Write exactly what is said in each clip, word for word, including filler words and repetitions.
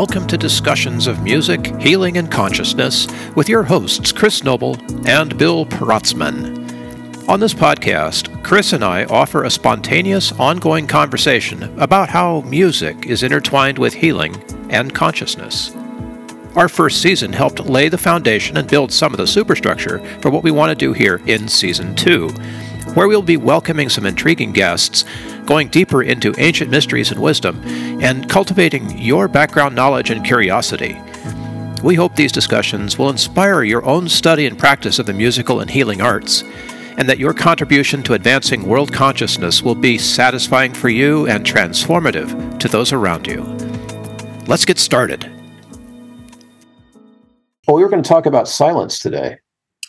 Welcome to discussions of music, healing, and consciousness with your hosts, Chris Noble and Bill Protzmann. On this podcast, Chris and I offer a spontaneous, ongoing conversation about how music is intertwined with healing and consciousness. Our first season helped lay the foundation and build some of the superstructure for what we want to do here in Season two, where we'll be welcoming some intriguing guests, going deeper into ancient mysteries and wisdom, and cultivating your background knowledge and curiosity. We hope these discussions will inspire your own study and practice of the musical and healing arts, and that your contribution to advancing world consciousness will be satisfying for you and transformative to those around you. Let's get started. Well, we were going to talk about silence today.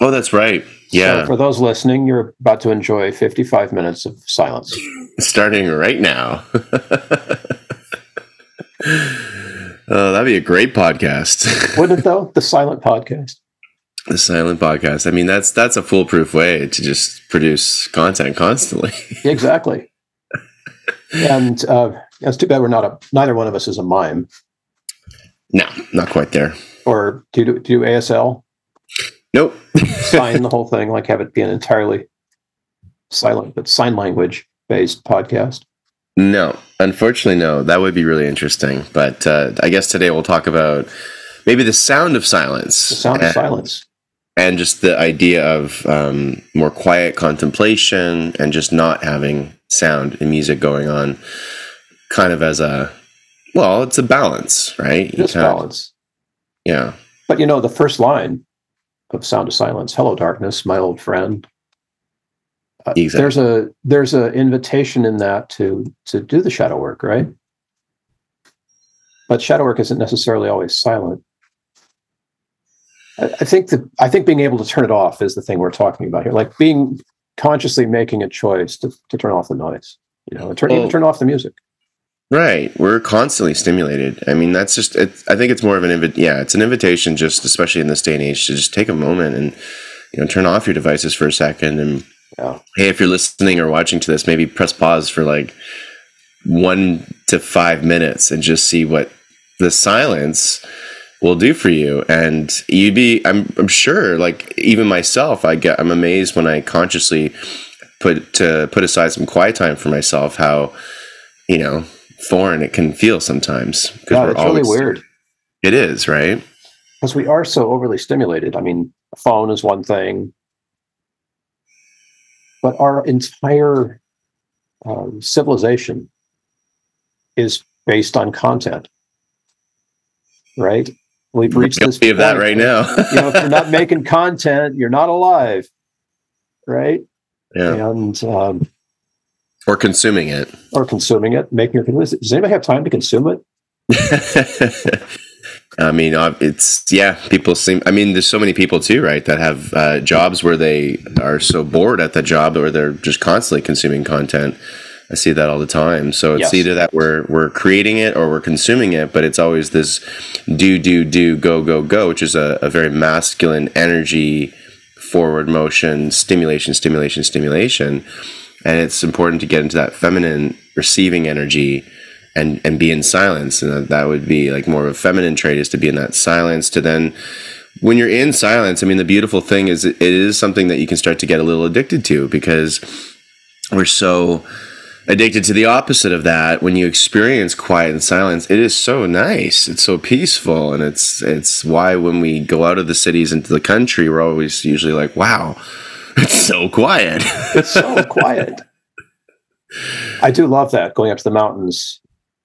Oh, that's right. Yeah. So for those listening, you're about to enjoy fifty-five minutes of silence. Starting right now. Oh, that'd be a great podcast. Wouldn't it, though? The silent podcast. The silent podcast. I mean, that's that's a foolproof way to just produce content constantly. Exactly. And uh, it's too bad we're not a, neither one of us is a mime. No, not quite there. Or do you do, do you A S L? Nope. Sign the whole thing, like have it be an entirely silent, but sign language based podcast. No, unfortunately, no. That would be really interesting. But uh, I guess today we'll talk about maybe the sound of silence. The sound and, of silence. And just the idea of um, more quiet contemplation and just not having sound and music going on kind of as a, well, it's a balance, right? Just balance. Of, yeah. But you know, the first line of Sound of Silence, hello darkness, my old friend. Uh, exactly. There's a there's an invitation in that to to do the shadow work, right? But shadow work isn't necessarily always silent. I, I think the I think being able to turn it off is the thing we're talking about here, like being consciously making a choice to, to turn off the noise, you know, and turn well, even turn off the music. Right. We're constantly stimulated. I mean, that's just, it, I think it's more of an, invi- yeah, it's an invitation just, especially in this day and age, to just take a moment and, you know, turn off your devices for a second. And yeah. Hey, if you're listening or watching to this, maybe press pause for like one to five minutes and just see what the silence will do for you. And you'd be, I'm, I'm sure, like even myself, I get, I'm amazed when I consciously put to put aside some quiet time for myself, how, you know, foreign it can feel sometimes. Yeah, we're it's always, really weird. It is, right? Because we are so overly stimulated. I mean, a phone is one thing, but our entire um, civilization is based on content, right? We've reached this point of that right now. You know, if you're not making content, you're not alive, right? Yeah. And um Or consuming it. Or consuming it. Making it. Does anybody have time to consume it? I mean, it's, yeah, people seem, I mean, there's so many people too, right, that have uh, jobs where they are so bored at the job or they're just constantly consuming content. I see that all the time. So it's yes. either that we're we're creating it or we're consuming it, but it's always this do, do, do, go, go, go, which is a, a very masculine energy, forward motion, stimulation, stimulation, stimulation. And it's important to get into that feminine receiving energy and, and be in silence. And that would be like more of a feminine trait, is to be in that silence, to then when you're in silence. I mean, the beautiful thing is it is something that you can start to get a little addicted to, because we're so addicted to the opposite of that. When you experience quiet and silence, it is so nice. It's so peaceful. And it's, it's why when we go out of the cities into the country, we're always usually like, wow, it's so quiet. It's so quiet. I do love that, going up to the mountains.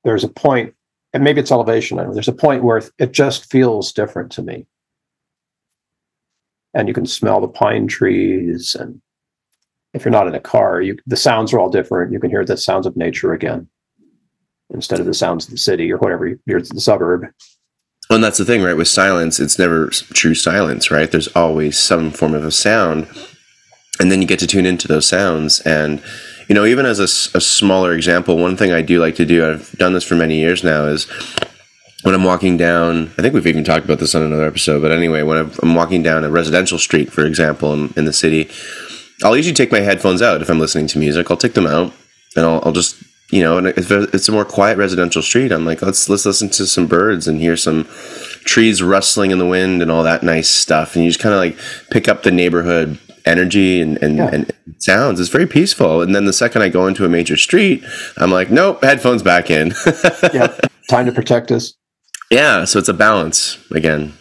There's a point, and maybe it's elevation, there's a point where it just feels different to me. And you can smell the pine trees, and if you're not in a car, you, the sounds are all different. You can hear the sounds of nature again, instead of the sounds of the city or whatever, you're the suburb. And that's the thing, right? With silence, it's never true silence, right? There's always some form of a sound. And then you get to tune into those sounds. And, you know, even as a, a smaller example, one thing I do like to do, I've done this for many years now, is when I'm walking down, I think we've even talked about this on another episode, but anyway, when I'm walking down a residential street, for example, in, in the city, I'll usually take my headphones out. If I'm listening to music, I'll take them out and I'll, I'll just you know, and it's, it's a more quiet residential street. I'm like, let's let's listen to some birds and hear some trees rustling in the wind and all that nice stuff. And you just kind of like pick up the neighborhood energy and, and, yeah. and sounds. It's very peaceful. And then the second I go into a major street, I'm like, nope, headphones back in. Yeah, time to protect us. Yeah, so it's a balance again.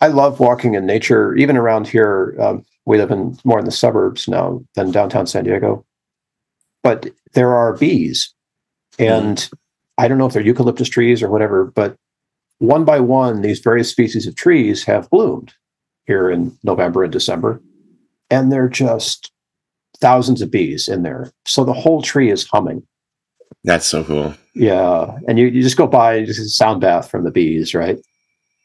I love walking in nature, even around here. Um, we live in more in the suburbs now than downtown San Diego. But there are bees, and mm. I don't know if they're eucalyptus trees or whatever, but one by one, these various species of trees have bloomed here in November and December, and they're just thousands of bees in there. So the whole tree is humming. That's so cool. Yeah, and you, you just go by and just sound bath from the bees, right?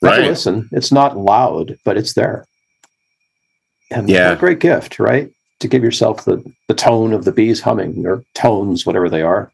Right. But listen, it's not loud, but it's there. And yeah, what a great gift, right? To give yourself the, the tone of the bees humming, or tones, whatever they are.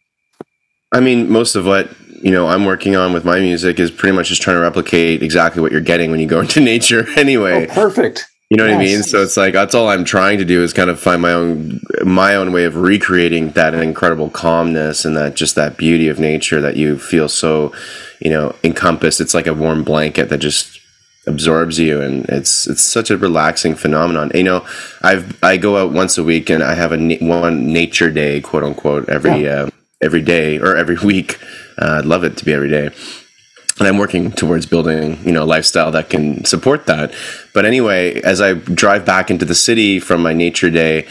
I mean, most of what, you know, I'm working on with my music is pretty much just trying to replicate exactly what you're getting when you go into nature anyway. Oh, perfect. You know yes. what I mean? So it's like, that's all I'm trying to do is kind of find my own, my own way of recreating that incredible calmness and that, just that beauty of nature that you feel so, you know, encompassed. It's like a warm blanket that just absorbs you, and it's it's such a relaxing phenomenon. You know, I've I go out once a week, and I have a na- one nature day, quote unquote, every yeah. uh, every day or every week. Uh, I'd love it to be every day, and I'm working towards building, you know, a lifestyle that can support that. But anyway, as I drive back into the city from my nature day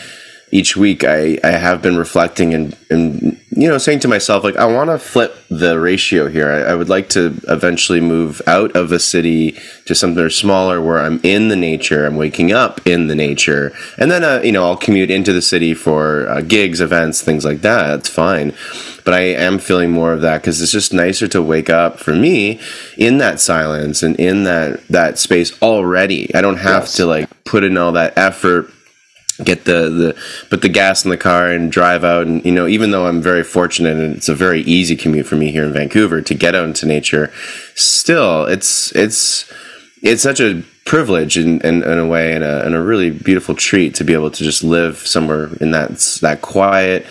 each week, I I have been reflecting and and you know saying to myself, like, I want to flip the ratio here. I, I would like to eventually move out of a city to something smaller where I'm in the nature, I'm waking up in the nature, and then uh, you know I'll commute into the city for uh, gigs, events, things like that. That's fine, but I am feeling more of that because it's just nicer to wake up for me in that silence and in that that space already. I don't have yes. to like put in all that effort. Get the, the put the gas in the car and drive out, and you know even though I'm very fortunate and it's a very easy commute for me here in Vancouver to get out into nature, still it's it's it's such a privilege in, in, in a way and a, and a really beautiful treat to be able to just live somewhere in that that quiet,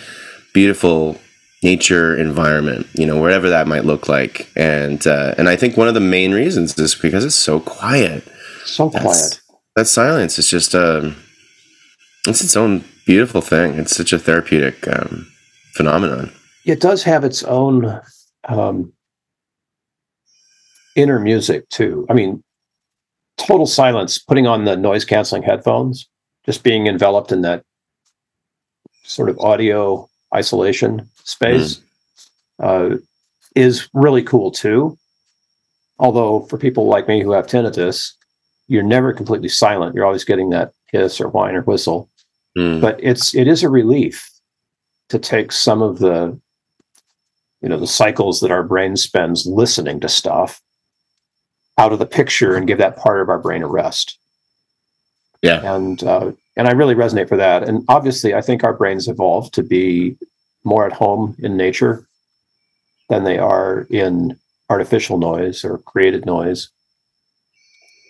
beautiful nature environment, you know wherever that might look like, and uh, and I think one of the main reasons is because it's so quiet, so quiet. That's, that silence is just um. It's its own beautiful thing. It's such a therapeutic um, phenomenon. It does have its own um, inner music, too. I mean, total silence, putting on the noise-canceling headphones, just being enveloped in that sort of audio isolation space mm. uh, is really cool, too. Although, for people like me who have tinnitus, you're never completely silent. You're always getting that hiss or whine or whistle. Mm. But it's it is a relief to take some of the you know the cycles that our brain spends listening to stuff out of the picture and give that part of our brain a rest. Yeah. And uh, and I really resonate for that. And obviously I think our brains evolved to be more at home in nature than they are in artificial noise or created noise.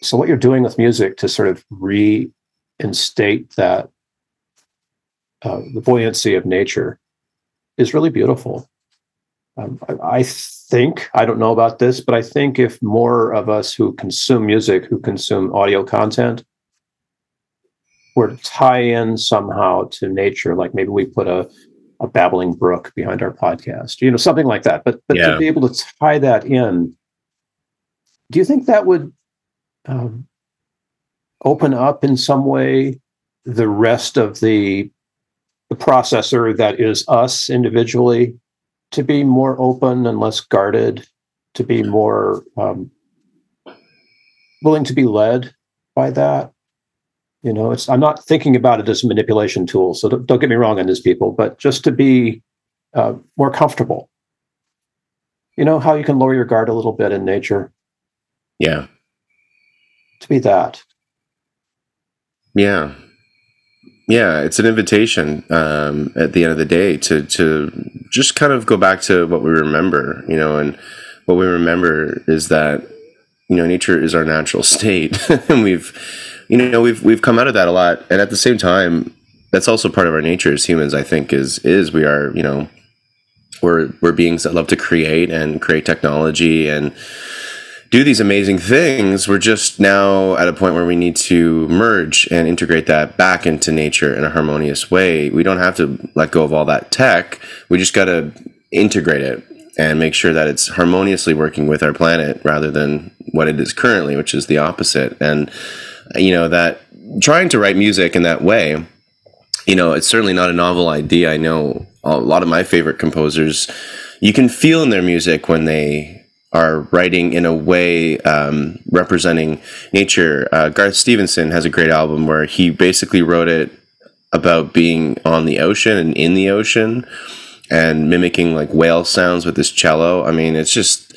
So what you're doing with music to sort of re and state that uh, the buoyancy of nature is really beautiful. Um, I, I think, I don't know about this, but I think if more of us who consume music, who consume audio content, were to tie in somehow to nature, like maybe we put a, a babbling brook behind our podcast, you know, something like that. But, but yeah. to be able to tie that in, do you think that would... Um, open up in some way the rest of the, the processor that is us individually to be more open and less guarded, to be more um, willing to be led by that. You know, it's I'm not thinking about it as a manipulation tool, so don't, don't get me wrong on this, people, but just to be uh, more comfortable. You know how you can lower your guard a little bit in nature? Yeah. To be that. Yeah. Yeah. It's an invitation, um, at the end of the day to, to just kind of go back to what we remember, you know, and what we remember is that, you know, nature is our natural state and we've, you know, we've, we've come out of that a lot. And at the same time, that's also part of our nature as humans, I think is, is we are, you know, we're we're beings that love to create and create technology and do these amazing things. We're just now at a point where we need to merge and integrate that back into nature in a harmonious way. We don't have to let go of all that tech. We just got to integrate it and make sure that it's harmoniously working with our planet rather than what it is currently, which is the opposite. And, you know, that trying to write music in that way, you know, it's certainly not a novel idea. I know a lot of my favorite composers, you can feel in their music when they are writing in a way um, representing nature. Uh, Garth Stevenson has a great album where he basically wrote it about being on the ocean and in the ocean and mimicking like whale sounds with his cello. I mean, it's just,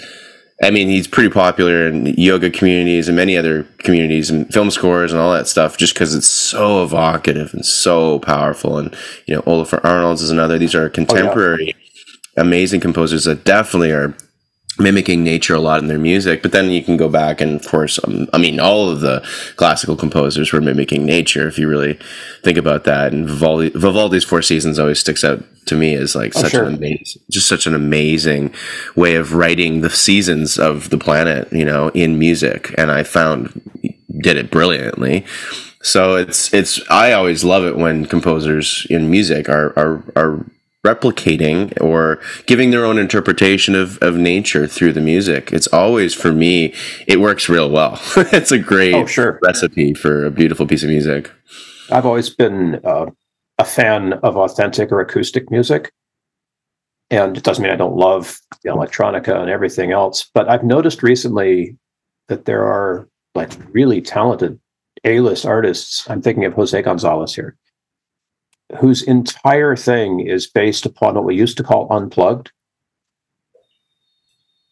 I mean, he's pretty popular in yoga communities and many other communities and film scores and all that stuff just because it's so evocative and so powerful. And, you know, Ólafur Arnalds is another. These are contemporary, oh, yeah. amazing composers that definitely are mimicking nature a lot in their music. But then you can go back and, of course, um, I mean, all of the classical composers were mimicking nature, if you really think about that. And Vivaldi, Vivaldi's Four Seasons always sticks out to me as like oh, such sure. an amazing, just such an amazing way of writing the seasons of the planet, you know, in music. And I found he did it brilliantly. So it's, it's, I always love it when composers in music are, are, are, replicating or giving their own interpretation of, of nature through the music. It's always, for me, it works real well. It's a great oh, sure. recipe for a beautiful piece of music. I've always been uh, a fan of authentic or acoustic music. And it doesn't mean I don't love the electronica and everything else, but I've noticed recently that there are like really talented A-list artists. I'm thinking of Jose Gonzalez here, whose entire thing is based upon what we used to call unplugged.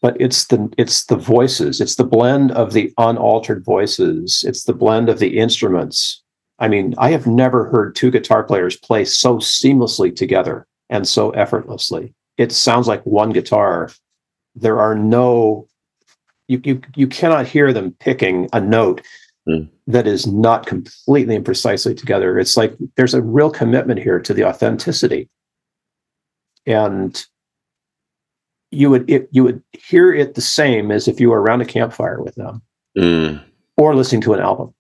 But it's the it's the voices. It's the blend of the unaltered voices. It's the blend of the instruments. I mean, I have never heard two guitar players play so seamlessly together and so effortlessly. It sounds like one guitar. There are no... You, you, you cannot hear them picking a note Mm. that is not completely and precisely together. It's like there's a real commitment here to the authenticity, and you would it, you would hear it the same as if you were around a campfire with them mm. or listening to an album.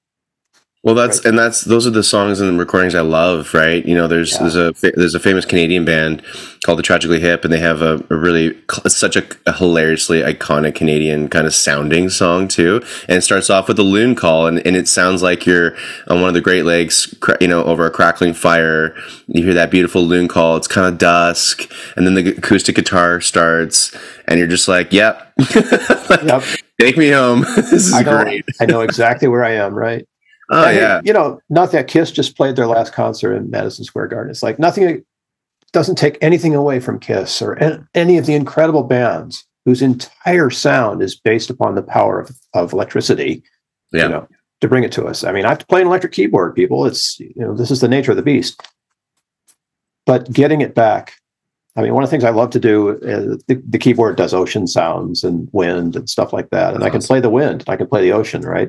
Well, that's right. and that's those are the songs and recordings I love, right? You know, there's yeah. there's a there's a famous Canadian band called The Tragically Hip, and they have a, a really such a, a hilariously iconic Canadian kind of sounding song too, and it starts off with a loon call, and, and it sounds like you're on one of the Great Lakes, you know, over a crackling fire. You hear that beautiful loon call. It's kind of dusk, and then the acoustic guitar starts, and you're just like, "Yep, yep. take me home. This is I know, great. I know exactly where I am." Right. Oh, and yeah. It, you know, not that KISS just played their last concert in Madison Square Garden. It's like nothing doesn't take anything away from KISS or en- any of the incredible bands whose entire sound is based upon the power of, of electricity, yeah. you know, to bring it to us. I mean, I have to play an electric keyboard, people. It's, you know, this is the nature of the beast. But getting it back, I mean, one of the things I love to do, uh, the, the keyboard does ocean sounds and wind and stuff like that. And awesome. I can play the wind, and I can play the ocean, right?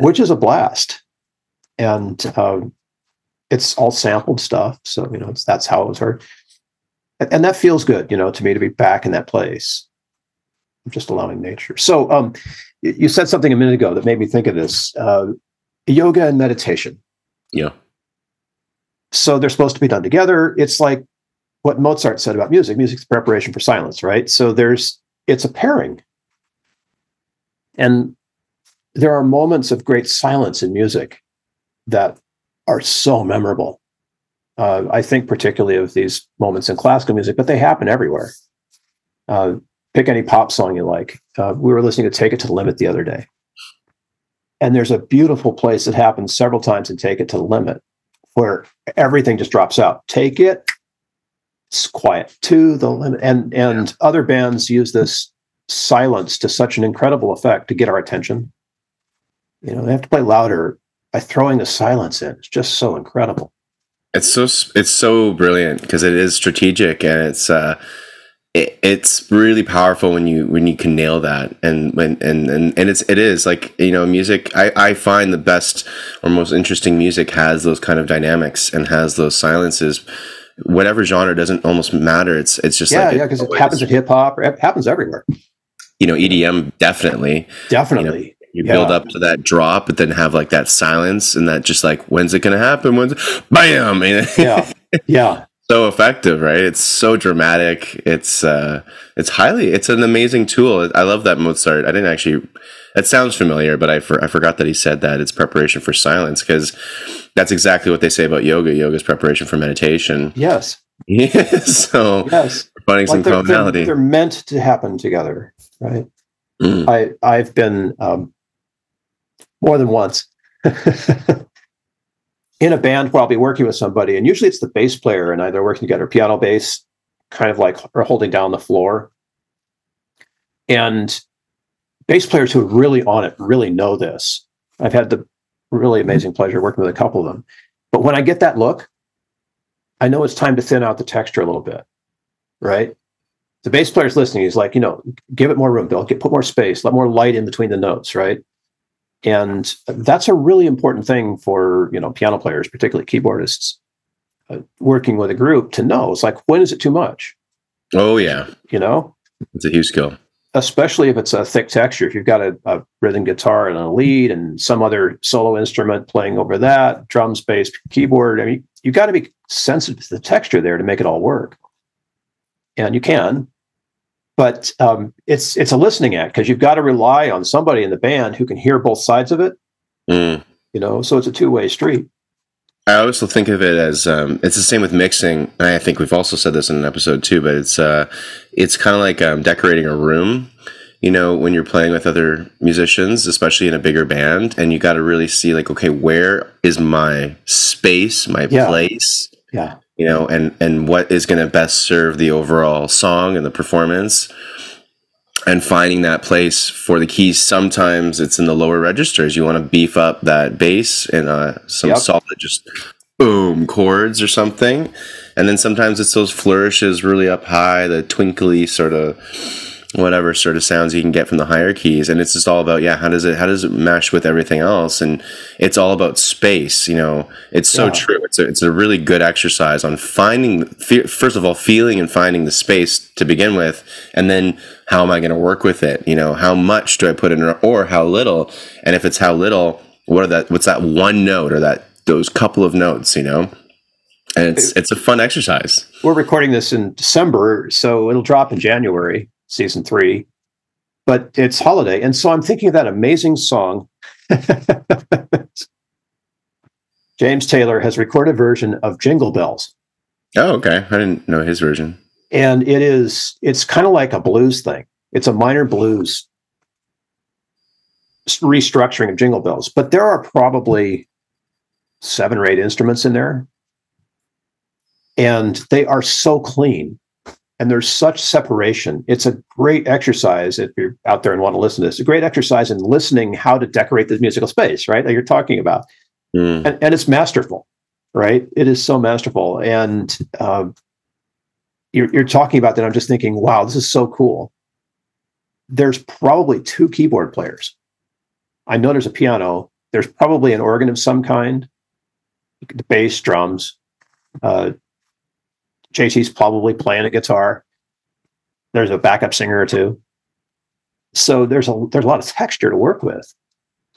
Which is a blast, and um, it's all sampled stuff. So you know it's, that's how it was heard, and, and that feels good, you know, to me to be back in that place, just allowing nature. So um, you said something a minute ago that made me think of this: uh, yoga and meditation. Yeah. So they're supposed to be done together. It's like what Mozart said about music: music's preparation for silence, right? So there's it's a pairing, and there are moments of great silence in music that are so memorable. Uh, I think particularly of these moments in classical music, but they happen everywhere. Uh, pick any pop song you like. Uh, we were listening to Take It to the Limit the other day. And there's a beautiful place that happens several times in Take It to the Limit where everything just drops out. Take it, it's quiet to the limit. And, and other bands use this silence to such an incredible effect to get our attention. You know, they have to play louder by throwing the silence in. It's just so incredible. It's so it's so brilliant because it is strategic, and it's uh, it, it's really powerful when you when you can nail that. And when and and, and it's it is like you know, music. I, I find the best or most interesting music has those kind of dynamics and has those silences. whatever genre, doesn't almost matter. It's it's just yeah, like yeah, because it, it happens in hip hop, or it happens everywhere. You know, E D M definitely, definitely. You know, you yeah. build up to that drop, but then have like that silence and that just like, when's it going to happen? When's it? Bam! And yeah, yeah. So effective, right? It's so dramatic. It's uh, it's highly, it's an amazing tool. I love that Mozart. I didn't actually. That sounds familiar, but I for, I forgot that he said that it's preparation for silence, because that's exactly what they say about yoga. Yoga is preparation for meditation. Yes. so yes. We're finding like some they're, commonality. They're, they're meant to happen together, right? Mm. I I've been. Um, More than once, in a band where I'll be working with somebody, and usually it's the bass player and I, they're working together, piano, bass, kind of like, or holding down the floor. And bass players who are really on it really know this. I've had the really amazing pleasure working with a couple of them. But when I get that look, I know it's time to thin out the texture a little bit, right? The bass player's listening. He's like, you know, give it more room, Bill. Get, put more space. Let more light in between the notes, right? And that's a really important thing for, you know, piano players, particularly keyboardists, uh, working with a group to know. It's like, when is it too much? Oh, yeah. You know? It's a huge skill. Especially if it's a thick texture. If you've got a, a rhythm guitar and a lead and some other solo instrument playing over that, drums, bass, keyboard. I mean, you've got to be sensitive to the texture there to make it all work. And you can. But um, it's it's a listening act, because you've got to rely on somebody in the band who can hear both sides of it, mm. you know. So it's a two way street. I also think of it as um, it's the same with mixing. And I think we've also said this in an episode too, but it's uh, it's kind of like um, decorating a room. You know, when you're playing with other musicians, especially in a bigger band, and you got to really see like, okay, where is my space, my yeah. place? Yeah. You know, and, and what is going to best serve the overall song and the performance, and finding that place for the keys. Sometimes it's in the lower registers. You want to beef up that bass and uh, some yep. solid just boom chords or something. And then sometimes it's those flourishes really up high, the twinkly sort of whatever sort of sounds you can get from the higher keys. And it's just all about, yeah, how does it, how does it mesh with everything else? And it's all about space, you know, it's so yeah. true. It's a, it's a really good exercise on finding, first of all, feeling and finding the space to begin with. And then how am I going to work with it? You know, how much do I put in, or how little? And if it's how little, what are that, what's that one note, or that, those couple of notes, you know? And it's, it's a fun exercise. We're recording this in December, so it'll drop in January. Season three, but it's holiday. And so I'm thinking of that amazing song. James Taylor has recorded a version of Jingle Bells. Oh, okay. I didn't know his version. And it is, it's kind of like a blues thing. It's a minor blues restructuring of Jingle Bells, but there are probably seven or eight instruments in there, and they are so clean. And there's such separation. It's a great exercise if you're out there and want to listen to this. It's a great exercise in listening how to decorate this musical space, right? That you're talking about. Mm. And, and it's masterful, right? It is so masterful. And uh, you're, you're talking about that. I'm just thinking, wow, this is so cool. There's probably two keyboard players. I know there's a piano. There's probably an organ of some kind, the bass, drums, uh, J T's probably playing a guitar. There's a backup singer or two. So there's a there's a lot of texture to work with.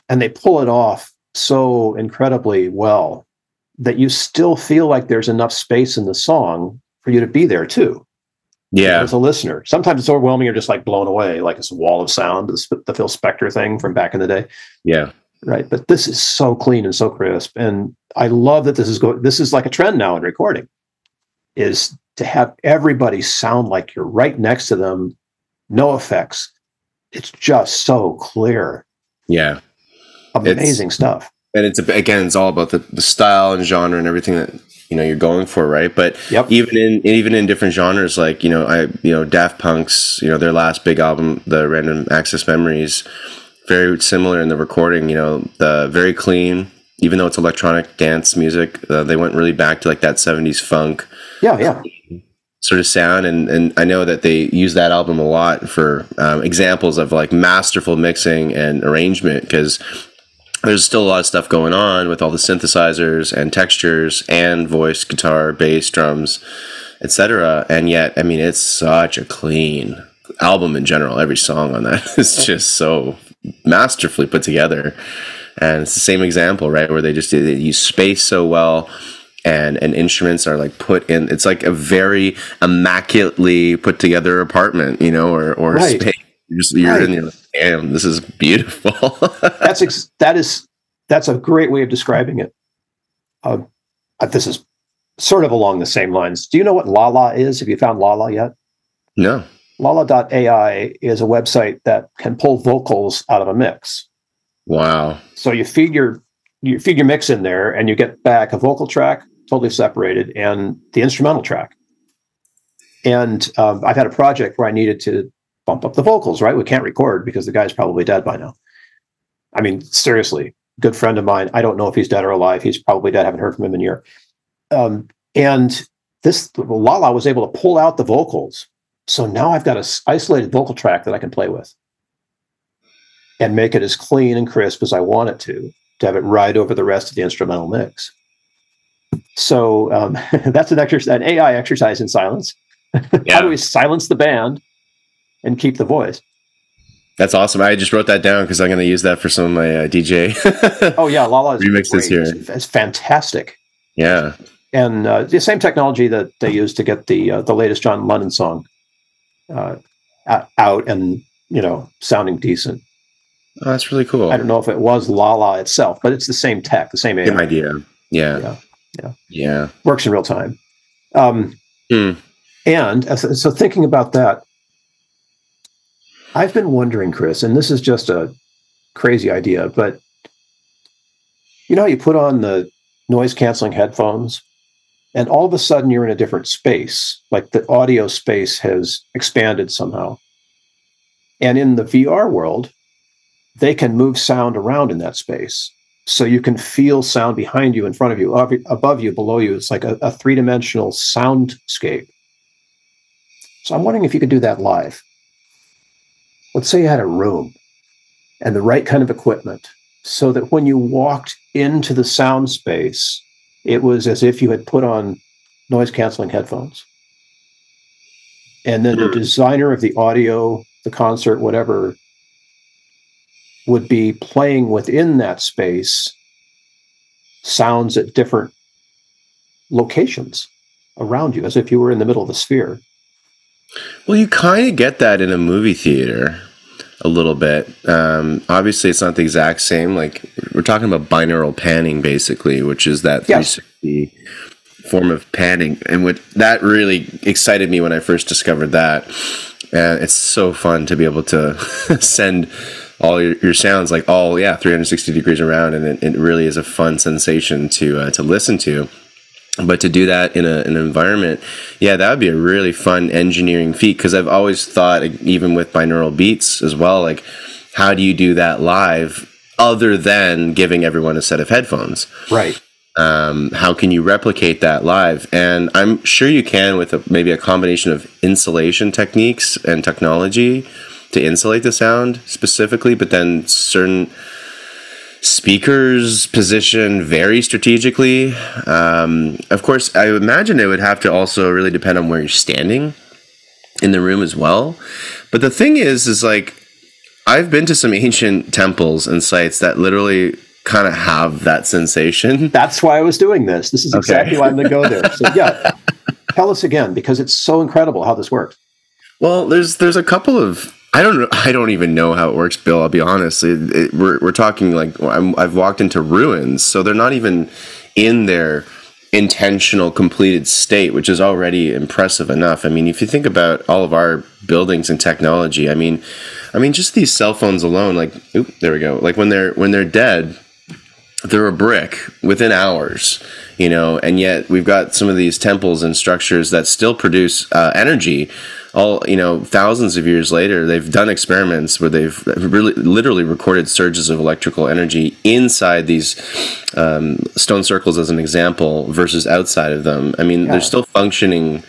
And they pull it off so incredibly well that you still feel like there's enough space in the song for you to be there too. Yeah. As a listener. Sometimes it's overwhelming. You're just like blown away. Like it's a wall of sound, the, the Phil Spector thing from back in the day. Yeah. Right. But this is so clean and so crisp. And I love that this is go- this is like a trend now in recording, is to have everybody sound like you're right next to them, no effects. It's just so clear. Yeah. Amazing it's, stuff. And it's, again, it's all about the, the style and genre and everything that, you know, you're going for, right? But yep. even in, even in different genres, like, you know, I, you know, Daft Punk's, you know, their last big album, The Random Access Memories, very similar in the recording, you know, the very clean, even though it's electronic dance music, uh, they went really back to like that seventies funk, yeah, yeah, sort of sound. And and I know that they use that album a lot for um, examples of like masterful mixing and arrangement, because there's still a lot of stuff going on with all the synthesizers and textures and voice, guitar, bass, drums, et cetera. And yet, I mean, it's such a clean album in general. Every song on that is just so masterfully put together. And it's the same example, right, where they just they use space so well, and and instruments are like put in. It's like a very immaculately put together apartment, you know, or or right. space. You're, just, you're right. in there like, damn, this is beautiful. that's ex- that is that's a great way of describing it. Uh, this is sort of along the same lines. Do you know what Lala is? Have you found Lala yet? No. Lala dot A I is a website that can pull vocals out of a mix. Wow. So you feed your you feed your mix in there and you get back a vocal track, totally separated, and the instrumental track. And um, I've had a project where I needed to bump up the vocals, right? We can't record because the guy's probably dead by now. I mean, seriously, good friend of mine. I don't know if he's dead or alive. He's probably dead. I haven't heard from him in a year. Um, and this Lala was able to pull out the vocals. So now I've got an isolated vocal track that I can play with and make it as clean and crisp as I want it to, to have it ride over the rest of the instrumental mix. So um, that's an exercise, an A I exercise in silence. Yeah. How do we silence the band and keep the voice? That's awesome. I just wrote that down because I'm going to use that for some of my uh, D J. Oh yeah, Lala is remixes here. It's, it's fantastic. Yeah, and uh, the same technology that they use to get the uh, the latest John Lennon song uh, out and, you know, sounding decent. Oh, that's really cool. I don't know if it was Lala itself, but it's the same tech, the same, same idea. Yeah. yeah, yeah, yeah. Works in real time. Um, mm. And so, thinking about that, I've been wondering, Chris, and this is just a crazy idea, but you know, you put on the noise canceling headphones, and all of a sudden you're in a different space. Like the audio space has expanded somehow. And in the V R world, they can move sound around in that space. So you can feel sound behind you, in front of you, ab- above you, below you. It's like a, a three-dimensional soundscape. So I'm wondering if you could do that live. Let's say you had a room and the right kind of equipment so that when you walked into the sound space, it was as if you had put on noise-canceling headphones. And then the designer of the audio, the concert, whatever, would be playing within that space sounds at different locations around you, as if you were in the middle of a sphere. Well, you kind of get that in a movie theater a little bit. Um, obviously, it's not the exact same. Like, we're talking about binaural panning, basically, which is that three sixty yes. form of panning. And what, that really excited me when I first discovered that. Uh, it's so fun to be able to send all your, your sounds like, oh yeah, three sixty degrees around, and it, it really is a fun sensation to uh, to listen to. But to do that in, a, in an environment, yeah, that would be a really fun engineering feat, because I've always thought, like, even with binaural beats as well, like, how do you do that live other than giving everyone a set of headphones? Right. Um, how can you replicate that live? And I'm sure you can with a, maybe a combination of insulation techniques and technology to insulate the sound specifically, but then certain speakers position very strategically. Um, of course, I imagine it would have to also really depend on where you're standing in the room as well. But the thing is, is like, I've been to some ancient temples and sites that literally kind of have that sensation. That's why I was doing this. This is exactly okay. why I'm going to go there. So yeah, tell us again, because it's so incredible how this works. Well, there's there's a couple of I don't I don't even know how it works, Bill. I'll be honest. It, it, we're we're talking like I'm, I've walked into ruins, so they're not even in their intentional completed state, which is already impressive enough. I mean, if you think about all of our buildings and technology, I mean, I mean, just these cell phones alone. Like, oop, there we go. Like when they're when they're dead, they're a brick within hours, you know, and yet we've got some of these temples and structures that still produce uh, energy. All, you know, thousands of years later, they've done experiments where they've really literally recorded surges of electrical energy inside these um, stone circles, as an example, versus outside of them. I mean, yeah. they're still functioning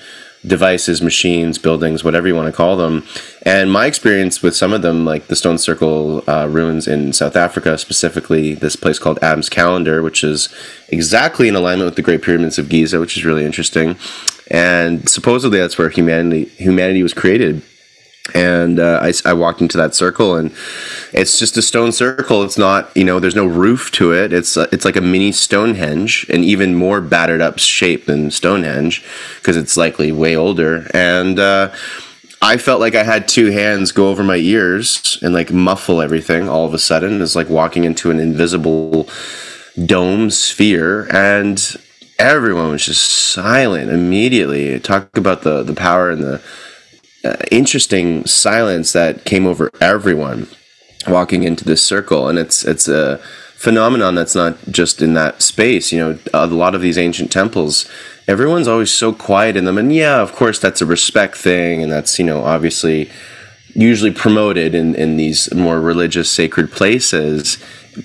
devices, machines, buildings, whatever you want to call them. And my experience with some of them, like the Stone Circle uh, ruins in South Africa, specifically this place called Adam's Calendar, which is exactly in alignment with the Great Pyramids of Giza, which is really interesting. And supposedly that's where humanity humanity was created. And uh, I, I walked into that circle, and it's just a stone circle. It's not, you know, there's no roof to it. It's uh, it's like a mini Stonehenge, an even more battered up shape than Stonehenge, because it's likely way older. And uh, I felt like I had two hands go over my ears and like muffle everything all of a sudden. It's like walking into an invisible dome sphere, and everyone was just silent immediately. Talk about the, the power and the Uh, interesting silence that came over everyone walking into this circle. And it's it's a phenomenon that's not just in that space. You know, a lot of these ancient temples, everyone's always so quiet in them. And yeah, of course, that's a respect thing. And that's, you know, obviously usually promoted in, in these more religious sacred places.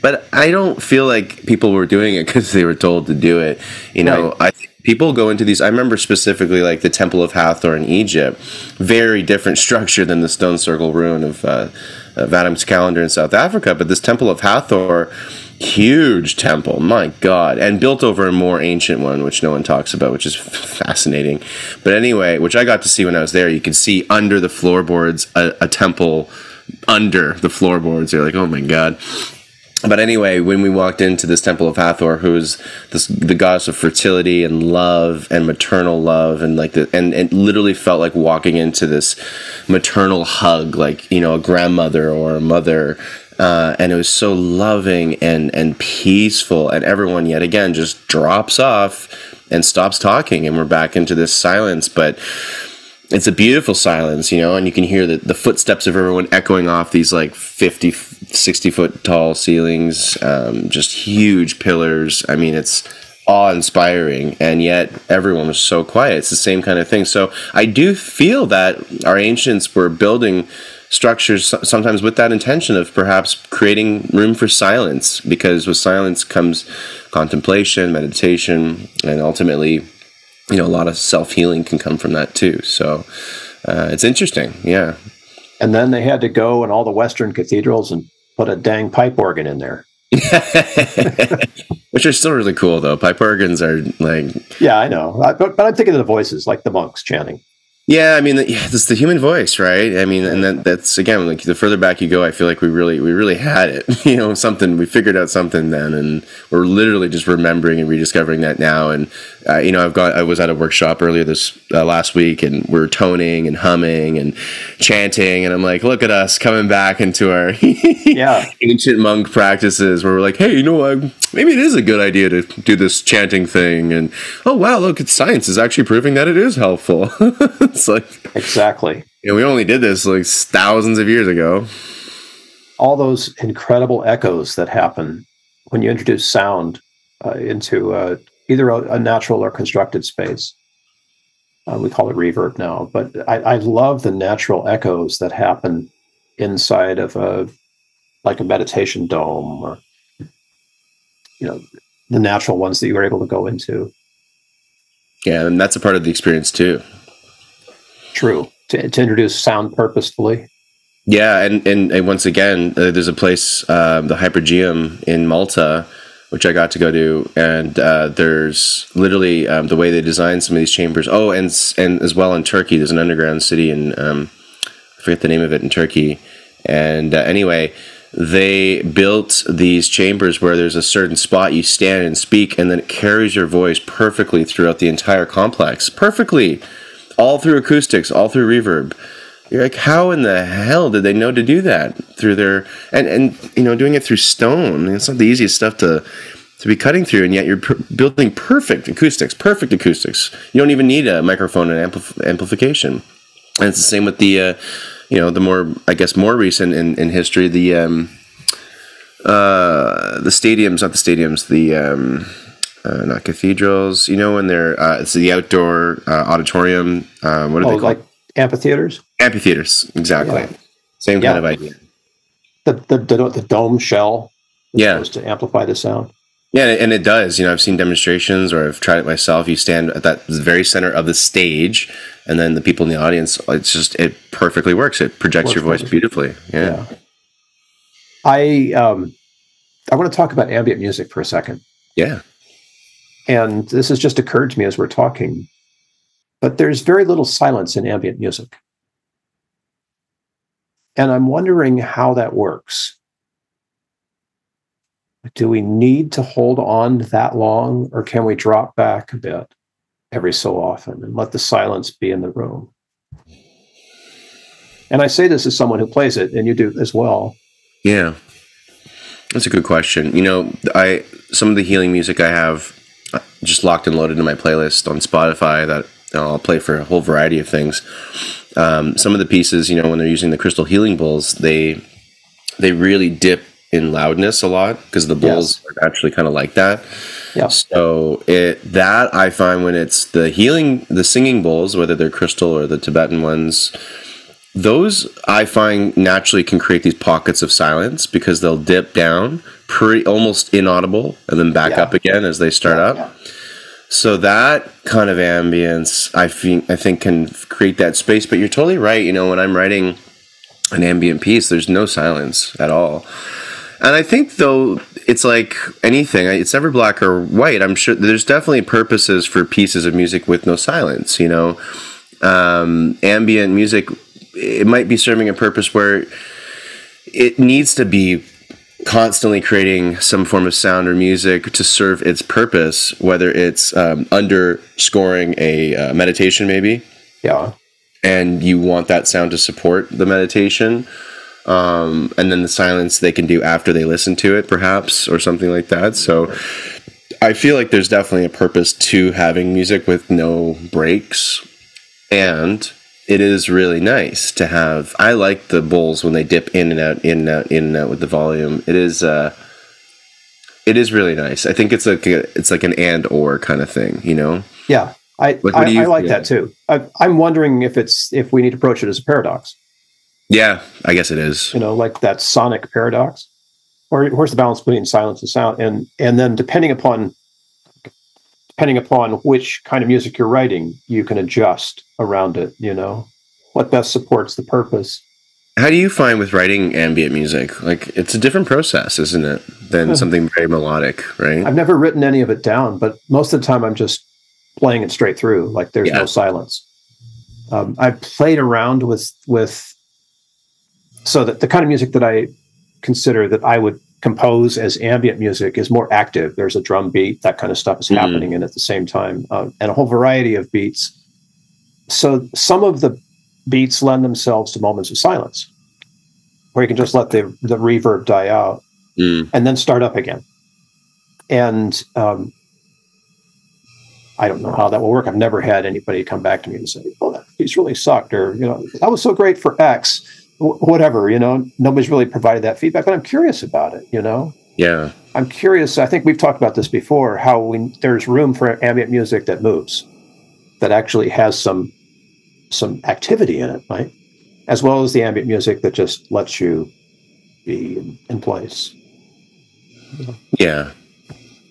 But I don't feel like people were doing it because they were told to do it. You know, right. I think people go into these. I remember specifically like the Temple of Hathor in Egypt, very different structure than the Stone Circle ruin of, uh, of Adam's Calendar in South Africa. But this Temple of Hathor, huge temple, my God, and built over a more ancient one, which no one talks about, which is fascinating. But anyway, which I got to see when I was there, you could see under the floorboards a, a temple under the floorboards. You're like, oh my God. But anyway, when we walked into this Temple of Hathor, who's this, the goddess of fertility and love and maternal love, and like the and it literally felt like walking into this maternal hug, like, you know, a grandmother or a mother. Uh, and it was so loving and, and peaceful, and everyone yet again just drops off and stops talking, and we're back into this silence. But it's a beautiful silence, you know, and you can hear the, the footsteps of everyone echoing off these like fifty, sixty foot tall ceilings, um, just huge pillars. I mean, it's awe-inspiring, and yet everyone was so quiet. It's the same kind of thing. So I do feel that our ancients were building structures sometimes with that intention of perhaps creating room for silence, because with silence comes contemplation, meditation, and ultimately, you know, a lot of self-healing can come from that too. So uh, it's interesting. Yeah. And then they had to go in all the Western cathedrals and put a dang pipe organ in there. Which are still really cool though. Pipe organs are like... Yeah, I know. I, but, but I'm thinking of the voices, like the monks chanting. Yeah, I mean, yeah, it's the human voice, right? I mean, and that, that's, again, like the further back you go, I feel like we really we really had it. You know, something, we figured out something then, and we're literally just remembering and rediscovering that now. And, uh, you know, I've got, I was at a workshop earlier this uh, last week, and we're toning and humming and chanting, and I'm like, look at us coming back into our yeah. ancient monk practices, where we're like, hey, you know what, maybe it is a good idea to do this chanting thing, and oh, wow, look, it's science is actually proving that it is helpful. It's like, exactly. You know, we only did this like thousands of years ago. All those incredible echoes that happen when you introduce sound uh, into uh, either a, a natural or constructed space. Uh, we call it reverb now, but I, I love the natural echoes that happen inside of a like a meditation dome, or, you know, the natural ones that you were able to go into. Yeah, and that's a part of the experience too. True. To, to introduce sound purposefully. Yeah, and, and, and once again, uh, there's a place, uh, the Hypogeum in Malta, which I got to go to, and uh, there's literally um, the way they design some of these chambers. Oh, and and as well in Turkey, there's an underground city in, um, I forget the name of it, in Turkey. And uh, anyway, they built these chambers where there's a certain spot you stand and speak, and then it carries your voice perfectly throughout the entire complex. Perfectly. All through acoustics, all through reverb. You're like, how in the hell did they know to do that? Through their, and, and you know, doing it through stone. It's not the easiest stuff to to be cutting through, and yet you're per- building perfect acoustics, perfect acoustics. You don't even need a microphone and ampli- amplification. And it's the same with the, uh, you know, the more, I guess, more recent in, in history, the, um, uh, the stadiums, not the stadiums, the... Um, Uh, not cathedrals, you know, when they're uh, it's the outdoor uh, auditorium. Uh, what are oh, they called? Like amphitheaters? Amphitheaters, exactly. Yeah. Same yeah. kind of idea. The the the, the dome shell, yeah, to amplify the sound. Yeah, and it does. You know, I've seen demonstrations or I've tried it myself. You stand at that very center of the stage, and then the people in the audience, it's just, it perfectly works. It projects works your voice beautifully. Yeah. yeah. I um, I want to talk about ambient music for a second. Yeah. And this has just occurred to me as we're talking, but there's very little silence in ambient music. And I'm wondering how that works. Do we need to hold on that long, or can we drop back a bit every so often and let the silence be in the room? And I say this as someone who plays it, and you do as well. Yeah, that's a good question. You know, I some of the healing music I have just locked and loaded in my playlist on Spotify that I'll play for a whole variety of things. Um, some of the pieces, you know, when they're using the crystal healing bowls, they they really dip in loudness a lot because the bowls yes. are actually kind of like that. Yeah. So it that I find when it's the healing, the singing bowls, whether they're crystal or the Tibetan ones, those I find naturally can create these pockets of silence because they'll dip down pretty almost inaudible and then back yeah. up again as they start yeah. up. Yeah. So that kind of ambience, I think, I think can create that space. But you're totally right. You know, when I'm writing an ambient piece, there's no silence at all. And I think, though, it's like anything. It's never black or white. I'm sure there's definitely purposes for pieces of music with no silence, you know. Um, ambient music, it might be serving a purpose where it needs to be constantly creating some form of sound or music to serve its purpose, whether it's um, underscoring a uh, meditation maybe. Yeah. And you want that sound to support the meditation. Um, and then the silence they can do after they listen to it, perhaps, or something like that. So I feel like there's definitely a purpose to having music with no breaks. And it is really nice to have. I like the bowls when they dip in and out, in and out, in and out with the volume. It is uh, it is really nice. I think it's like a, it's like an and or kind of thing, you know? Yeah, I, like, I, you, I like yeah. that too. I, I'm wondering if it's if we need to approach it as a paradox. Yeah, I guess it is. You know, like that sonic paradox. Or where's the balance between silence and sound? And and then depending upon depending upon which kind of music you're writing, you can adjust around it, you know? What best supports the purpose. How do you find with writing ambient music? Like, it's a different process, isn't it, than something very melodic, right? I've never written any of it down, but most of the time I'm just playing it straight through. Like, there's yeah. no silence. Um, I've played around with with... So that the kind of music that I consider that I would compose as ambient music is more active. There's a drum beat, that kind of stuff is mm-hmm. happening, and at the same time, uh, and a whole variety of beats. So some of the beats lend themselves to moments of silence, where you can just let the the reverb die out mm. and then start up again. And um, I don't know how that will work. I've never had anybody come back to me and say, "Oh, that piece really sucked," or you know, "That was so great for X." Whatever, you know, nobody's really provided that feedback, but I'm curious about it, you know? Yeah. I'm curious. I think we've talked about this before, how we, there's room for ambient music that moves, that actually has some, some activity in it, right? As well as the ambient music that just lets you be in, in place. You know? Yeah.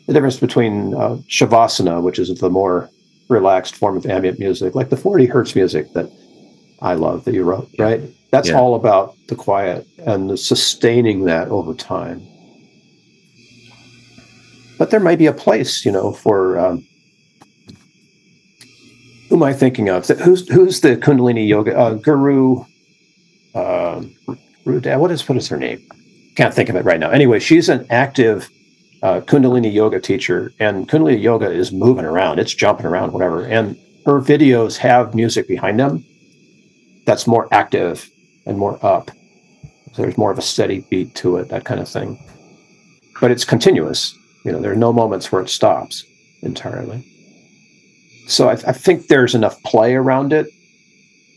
The difference between uh, Shavasana, which is the more relaxed form of ambient music, like the forty hertz music that I love that you wrote, right? That's yeah. all about the quiet and the sustaining that over time. But there might be a place, you know, for um, who am I thinking of? Who's who's the Kundalini yoga uh, guru? Uh, what is what is her name? Can't think of it right now. Anyway, she's an active uh, Kundalini yoga teacher, and Kundalini yoga is moving around. It's jumping around, whatever. And her videos have music behind them that's more active and more up. So there's more of a steady beat to it, that kind of thing. But it's continuous. You know, there are no moments where it stops entirely. So I, I think there's enough play around it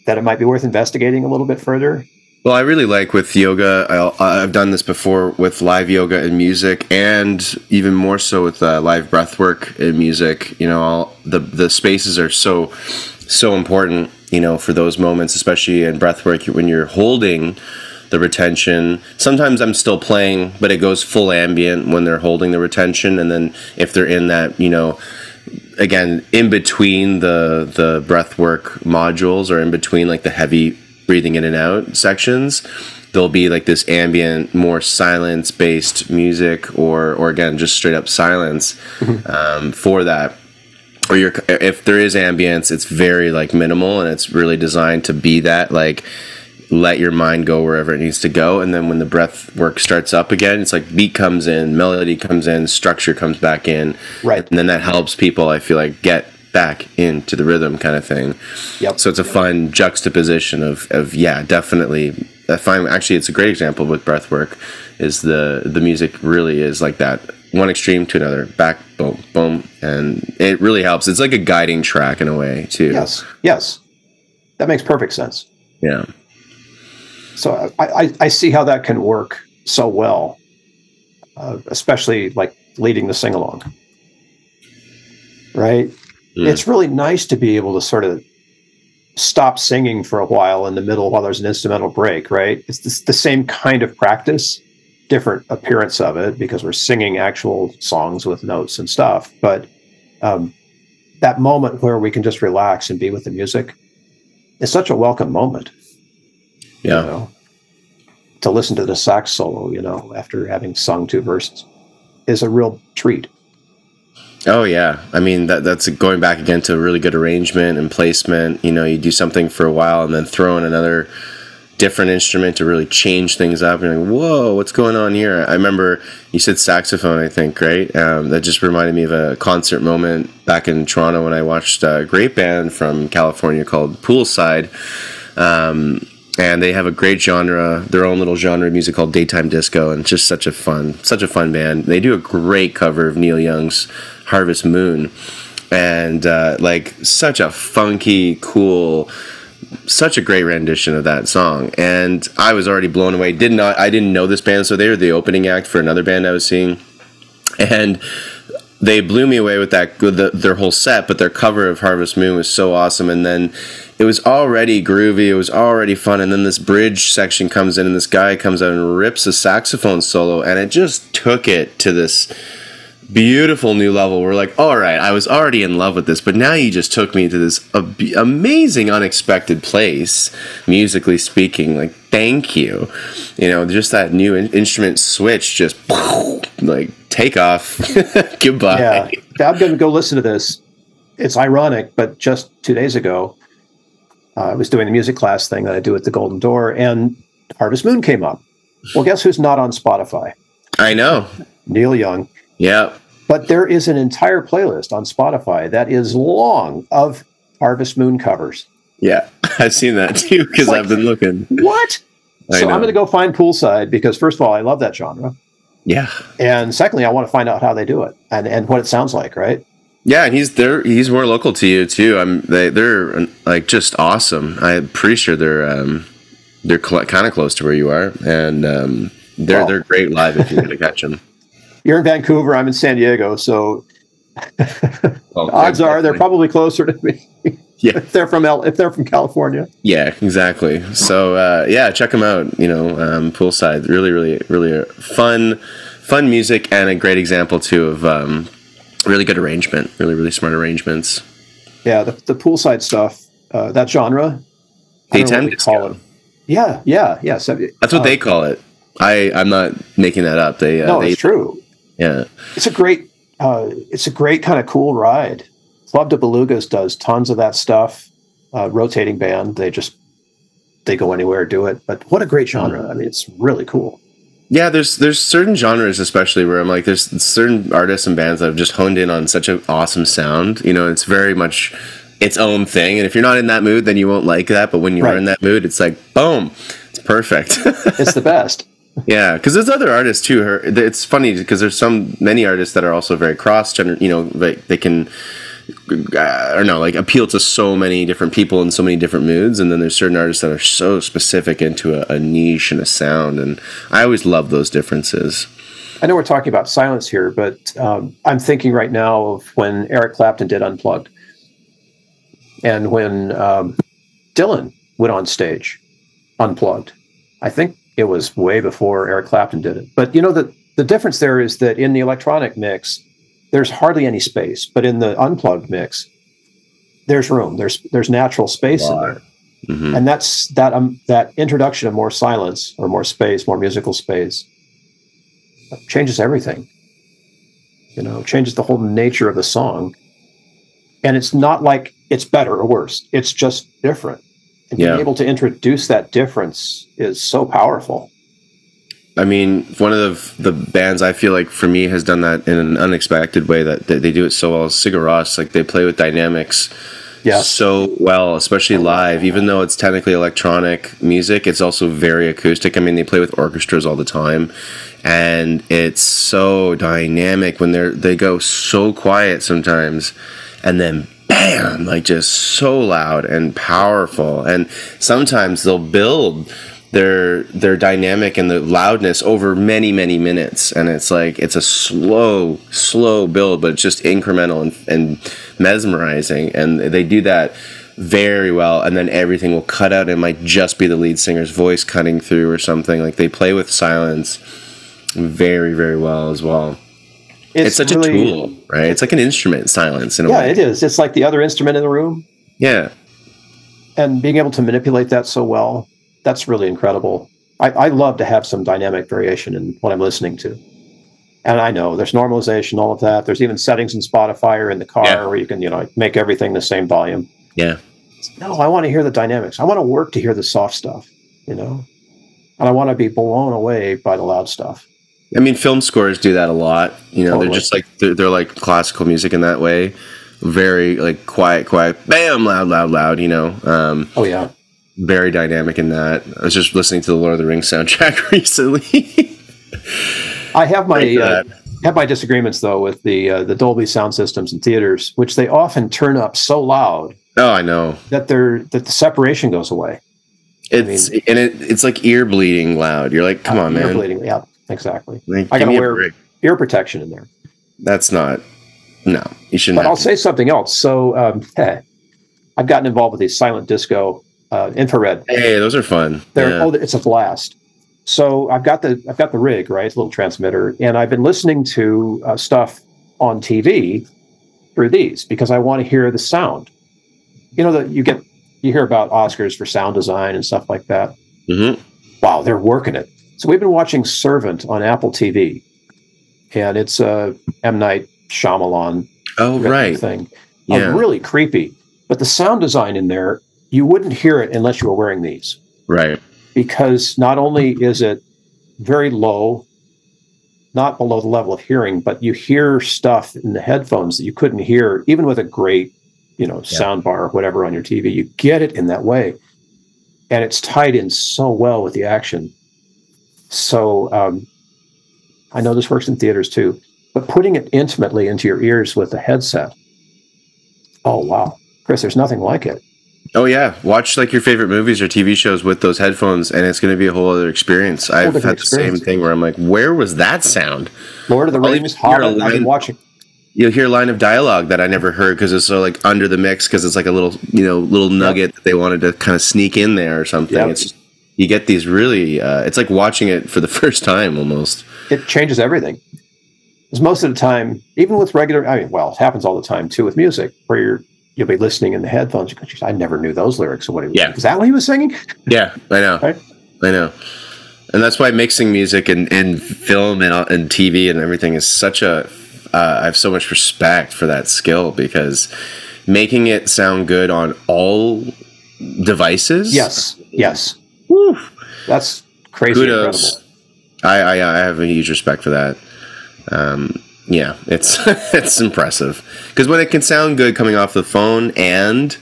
that it might be worth investigating a little bit further. Well, I really like with yoga. I'll, I've done this before with live yoga and music, and even more so with uh, live breathwork and music. You know, all, the the spaces are so so important. You know, for those moments, especially in breathwork, when you're holding the retention. Sometimes I'm still playing, but it goes full ambient when they're holding the retention. And then if they're in that, you know, again, in between the the breath work modules, or in between like the heavy breathing in and out sections, there'll be like this ambient, more silence-based music, or or again, just straight up silence um, for that. Or your, if there is ambience, it's very like minimal, and it's really designed to be that, like, let your mind go wherever it needs to go. And then when the breath work starts up again, it's like beat comes in, melody comes in, structure comes back in. Right. And then that helps people, I feel like, get back into the rhythm kind of thing. Yep. So it's a fun juxtaposition of, of yeah, definitely. I find actually it's a great example with breath work is the, the music really is like that. One extreme to another, back, boom, boom. And it really helps. It's like a guiding track in a way too. Yes. Yes. That makes perfect sense. Yeah. So I, I, I see how that can work so well, uh, especially like leading the sing along, right? Mm. It's really nice to be able to sort of stop singing for a while in the middle while there's an instrumental break, right? It's the, the same kind of practice, different appearance of it because we're singing actual songs with notes and stuff. But um, that moment where we can just relax and be with the music is such a welcome moment. Yeah. You know, to listen to the sax solo, you know, after having sung two verses is a real treat. Oh, yeah. I mean, that that's going back again to a really good arrangement and placement. You know, you do something for a while and then throw in another different instrument to really change things up. And you're like, whoa, what's going on here? I remember you said saxophone, I think, right? Um, that just reminded me of a concert moment back in Toronto when I watched a great band from California called Poolside. Um And they have a great genre, their own little genre of music called daytime disco, and it's just such a fun, such a fun band. They do a great cover of Neil Young's "Harvest Moon," and uh, like such a funky, cool, such a great rendition of that song. And I was already blown away. Did not, I didn't know this band, so they were the opening act for another band I was seeing, and they blew me away with that, the, their whole set, but their cover of Harvest Moon was so awesome. And then it was already groovy, it was already fun, and then this bridge section comes in, and this guy comes out and rips a saxophone solo, and it just took it to this beautiful new level. We're like, all right, I was already in love with this, but now you just took me to this ab- amazing, unexpected place, musically speaking. Like, thank you. You know, just that new in- instrument switch, just like take off. Goodbye. Yeah, I'm gonna go listen to this. It's ironic, but just two days ago, uh, I was doing the music class thing that I do at the Golden Door, and Harvest Moon came up. Well, guess who's not on Spotify? I know. Neil Young. Yeah. But there is an entire playlist on Spotify that is long of Harvest Moon covers. Yeah, I've seen that too because like, I've been looking. What? I so know. I'm going to go find Poolside because, first of all, I love that genre. Yeah. And secondly, I want to find out how they do it and, and what it sounds like, right? Yeah, and he's there. He's more local to you too. I'm. They, they're like just awesome. I'm pretty sure they're um, they're cl- kind of close to where you are, and um, they're well. They're great live if you want to catch them. You're in Vancouver, I'm in San Diego, so well, odds definitely. Are they're probably closer to me. Yeah, if they're from L- if they're from California. Yeah, exactly. So uh, yeah, check them out. You know, um, Poolside, really, really, really fun, fun music, and a great example too of um, really good arrangement, really, really smart arrangements. Yeah, the, the Poolside stuff, uh, that genre. They tend to call it. Yeah, yeah, yeah. So, that's what uh, they call it. I I'm not making that up. They uh, no, they, it's true. Yeah, it's a great, uh, it's a great kind of cool ride. Club de Belugas does tons of that stuff. Uh, rotating band, they just they go anywhere, do it. But what a great genre! I mean, it's really cool. Yeah, there's there's certain genres, especially where I'm like, there's certain artists and bands that have just honed in on such an awesome sound. You know, it's very much its own thing. And if you're not in that mood, then you won't like that. But when you right. are in that mood, it's like boom, it's perfect. It's the best. Yeah, because there's other artists too. Her, it's funny because there's some many artists that are also very cross gender. You know, like they can, I don't know, like appeal to so many different people in so many different moods. And then there's certain artists that are so specific into a, a niche and a sound. And I always love those differences. I know we're talking about silence here, but um, I'm thinking right now of when Eric Clapton did Unplugged, and when um, Dylan went on stage, Unplugged. I think. It was way before Eric Clapton did it. But you know, the, the difference there is that in the electronic mix, there's hardly any space, but in the unplugged mix, there's room, there's, there's natural space wow. in there. Mm-hmm. And that's that, um, that introduction of more silence or more space, more musical space changes everything, you know, changes the whole nature of the song. And it's not like it's better or worse. It's just different. And yeah. being able to introduce that difference is so powerful. I mean, one of the, the bands I feel like for me has done that in an unexpected way that, that they do it so well is Sigur Rós. Like they play with dynamics yeah. so well, especially live. Even though it's technically electronic music, it's also very acoustic. I mean, they play with orchestras all the time, and it's so dynamic when they're they go so quiet sometimes, and then bam, like just so loud and powerful. And sometimes they'll build their their dynamic and the loudness over many, many minutes. And it's like, it's a slow, slow build, but it's just incremental and, and mesmerizing. And they do that very well. And then everything will cut out. It might just be the lead singer's voice cutting through or something. Like they play with silence very, very well as well. It's, it's such really, a tool, right? It's like an instrument, silence, in a yeah, way. Yeah, it is. It's like the other instrument in the room. Yeah. And being able to manipulate that so well, that's really incredible. I, I love to have some dynamic variation in what I'm listening to. And I know there's normalization, all of that. There's even settings in Spotify or in the car yeah. where you can, you know, make everything the same volume. Yeah. No, I want to hear the dynamics. I want to work to hear the soft stuff, you know? And I want to be blown away by the loud stuff. I mean, film scores do that a lot. You know, totally. They're just like they're, they're like classical music in that way, very like quiet, quiet, bam, loud, loud, loud. You know. Um, oh yeah. Very dynamic in that. I was just listening to the Lord of the Rings soundtrack recently. I have my uh, have my disagreements though with the uh, the Dolby sound systems in theaters, which they often turn up so loud. Oh, I know that they're that the separation goes away. It's I mean, and it, it's like ear bleeding loud. You're like, come uh, on, man. Ear bleeding, yeah. Exactly. Like, I gotta wear ear protection in there. That's not, no, you shouldn't. But I'll to. say something else. So, um, hey, I've gotten involved with these silent disco uh, infrared. Hey, those are fun. They're yeah. oh, it's a blast. So I've got the I've got the rig, right? It's a little transmitter, and I've been listening to uh, stuff on T V through these because I want to hear the sound. You know that you get you hear about Oscars for sound design and stuff like that. Mm-hmm. Wow, they're working it. So we've been watching Servant on Apple T V, and it's a M. Night Shyamalan oh, right. thing. Yeah. Uh, really creepy. But the sound design in there, you wouldn't hear it unless you were wearing these. Right. Because not only is it very low, not below the level of hearing, but you hear stuff in the headphones that you couldn't hear, even with a great, you know, yeah. sound bar or whatever on your T V. You get it in that way. And it's tied in so well with the action. So um, I know this works in theaters too, but putting it intimately into your ears with a headset. Oh, wow. Chris, there's nothing like it. Oh, yeah. Watch like your favorite movies or T V shows with those headphones, and it's going to be a whole other experience. Whole I've had experience. the same thing where I'm like, where was that sound? Lord of the Rings, Hobbit, line, I've been watching. You'll hear a line of dialogue that I never heard because it's so like under the mix because it's like a little, you know, little nugget yep. that they wanted to kind of sneak in there or something. Yep. It's just you get these really, uh, it's like watching it for the first time almost. It changes everything. Because most of the time, even with regular, I mean, well, it happens all the time too with music, where you're, you'll be listening in the headphones. Because I never knew those lyrics. Of what he was, yeah. Is that what he was singing? Yeah, I know. Right? I know. And that's why mixing music and, and film and, and T V and everything is such a, uh, I have so much respect for that skill because making it sound good on all devices. Yes, yes. Woo. That's crazy. Kudos. Incredible. I, I I have a huge respect for that. Um, yeah, it's it's impressive because when it can sound good coming off the phone and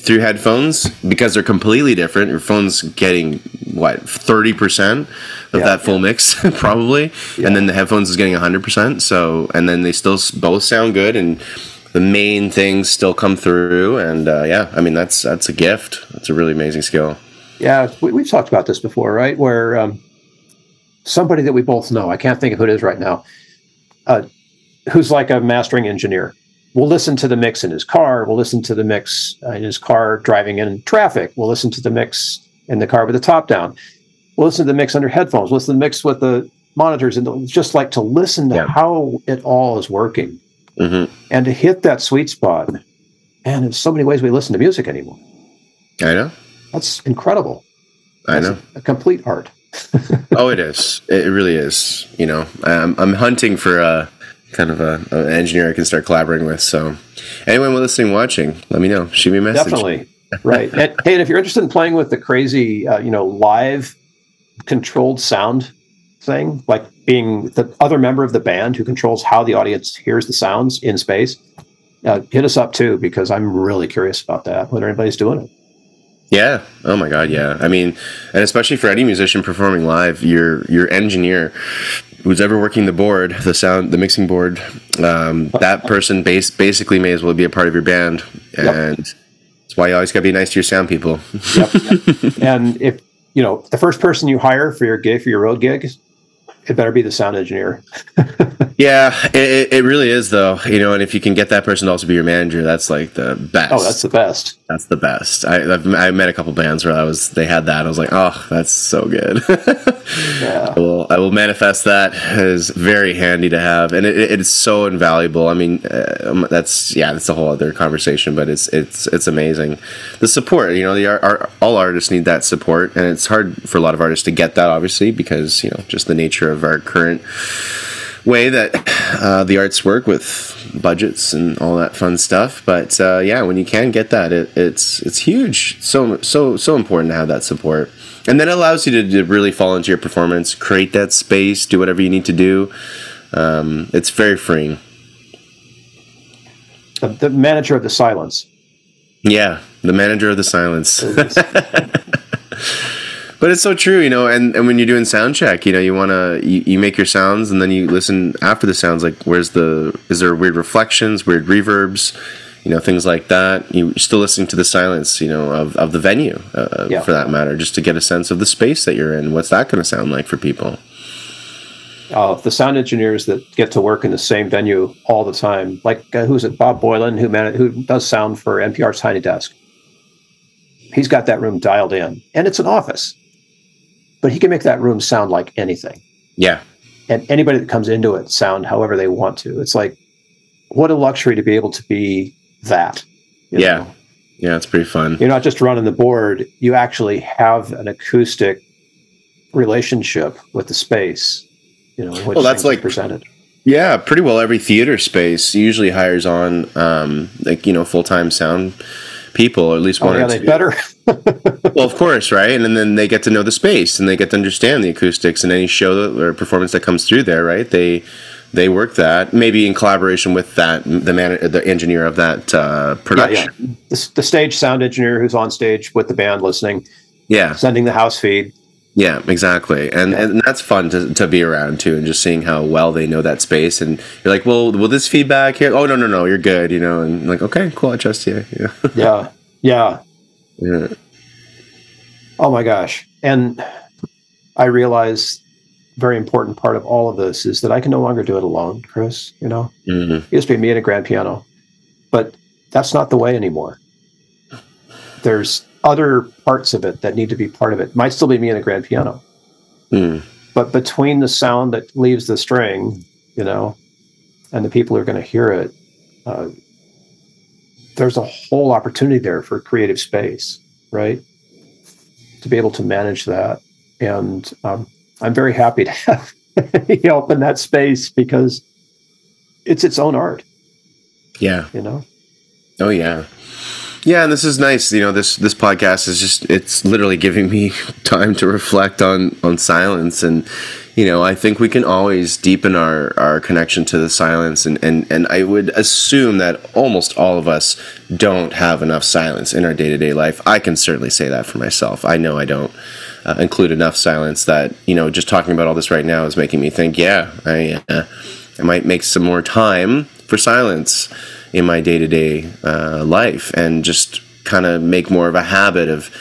through headphones, because they're completely different. Your phone's getting what thirty percent of yeah, that full yeah. mix probably, yeah. and then the headphones is getting one hundred percent. So and then they still both sound good and the main things still come through. And uh, yeah, I mean that's that's a gift. That's a really amazing skill. Yeah, we, we've talked about this before, right? Where um, somebody that we both know, I can't think of who it is right now, uh, who's like a mastering engineer. We'll listen to the mix in his car. We'll listen to the mix in his car driving in traffic. We'll listen to the mix in the car with the top down. listen to the mix under headphones, listen to the mix with the monitors, and just like to listen to yeah. how it all is working mm-hmm. and to hit that sweet spot. And in so many ways we listen to music anymore. I know. That's incredible. I That's know. A, a complete art. Oh, it is. It really is. You know, I'm, I'm hunting for a kind of a, an engineer I can start collaborating with. So anyone listening, watching, let me know. Shoot me a message. Definitely. Right. And, hey, and if you're interested in playing with the crazy, uh, you know, live controlled sound thing, like being the other member of the band who controls how the audience hears the sounds in space, uh, hit us up too, because I'm really curious about that, whether anybody's doing it. Yeah. Oh my God. Yeah. I mean, and especially for any musician performing live, your, your engineer who's ever working the board, the sound, the mixing board, um, that person base basically may as well be a part of your band. And yep. that's why you always gotta be nice to your sound people. Yep. And if, you know, the first person you hire for your gig, for your road gig, it better be the sound engineer. Yeah, it, it really is though, you know. And if you can get that person to also be your manager, that's like the best. Oh, that's the best. That's the best. I I've, I met a couple bands where I was they had that. I was like, oh, that's so good. Yeah. I will I will manifest that. It is very handy to have, and it, it, it's so invaluable. I mean, uh, that's yeah, that's a whole other conversation, but it's it's it's amazing. The support, you know, the our, our, all artists need that support, and it's hard for a lot of artists to get that, obviously, because you know just the nature of our current way that uh, the arts work with budgets and all that fun stuff. But uh, yeah, when you can get that, it, it's it's huge. So so so important to have that support, and then it allows you to, to really fall into your performance, create that space, do whatever you need to do. Um, it's very freeing. The, the manager of the silence. Yeah, the manager of the silence. But it's so true, you know, and, and when you're doing sound check, you know, you want to, you, you make your sounds and then you listen after the sounds, like, where's the, is there weird reflections, weird reverbs, you know, things like that. You're still listening to the silence, you know, of, of the venue, uh, yeah. for that matter, just to get a sense of the space that you're in. What's that going to sound like for people? Uh, the sound engineers that get to work in the same venue all the time, like, uh, who's it, Bob Boylan, who man- who does sound for N P R's Tiny Desk. He's got that room dialed in, and it's an office. But he can make that room sound like anything. Yeah. And anybody that comes into it sound however they want to. It's like, what a luxury to be able to be that. Yeah. Know? Yeah, it's pretty fun. You're not just running the board. You actually have an acoustic relationship with the space. You know, which well, that's like presented. Yeah, pretty well every theater space usually hires on, um, like, you know, full-time sound people, or at least one oh, yeah, or two. They better. Well, of course, right? And, and then they get to know the space, and they get to understand the acoustics and any show that, or performance that comes through there, right? They they work that, maybe in collaboration with that the man, the engineer of that uh, production. Yeah, yeah. The, the stage sound engineer who's on stage with the band listening. Yeah. Sending the house feed. Yeah, exactly. And yeah. and that's fun to to be around too, and just seeing how well they know that space, and you're like, well, will this feedback here? Oh, no, no, no, you're good, you know, and like, okay, cool, I trust you. Yeah. Yeah. Yeah. Yeah. Oh my gosh. And I realize a very important part of all of this is that I can no longer do it alone, Chris, you know? Mm-hmm. It used to be me and a grand piano, but that's not the way anymore. There's other parts of it that need to be part of it. Might still be me and a grand piano, mm. but between the sound that leaves the string, you know, and the people who are going to hear it, uh, there's a whole opportunity there for creative space, right? To be able to manage that. And um, I'm very happy to have help in that space, because it's its own art. Yeah. You know? Oh yeah. Yeah, and this is nice. You know, this this podcast is just, it's literally giving me time to reflect on, on silence. And, you know, I think we can always deepen our, our connection to the silence. And, and, and I would assume that almost all of us don't have enough silence in our day-to-day life. I can certainly say that for myself. I know I don't uh, include enough silence that, you know, just talking about all this right now is making me think, yeah, I, uh, I might make some more time for silence in my day-to-day uh, life, and just kind of make more of a habit of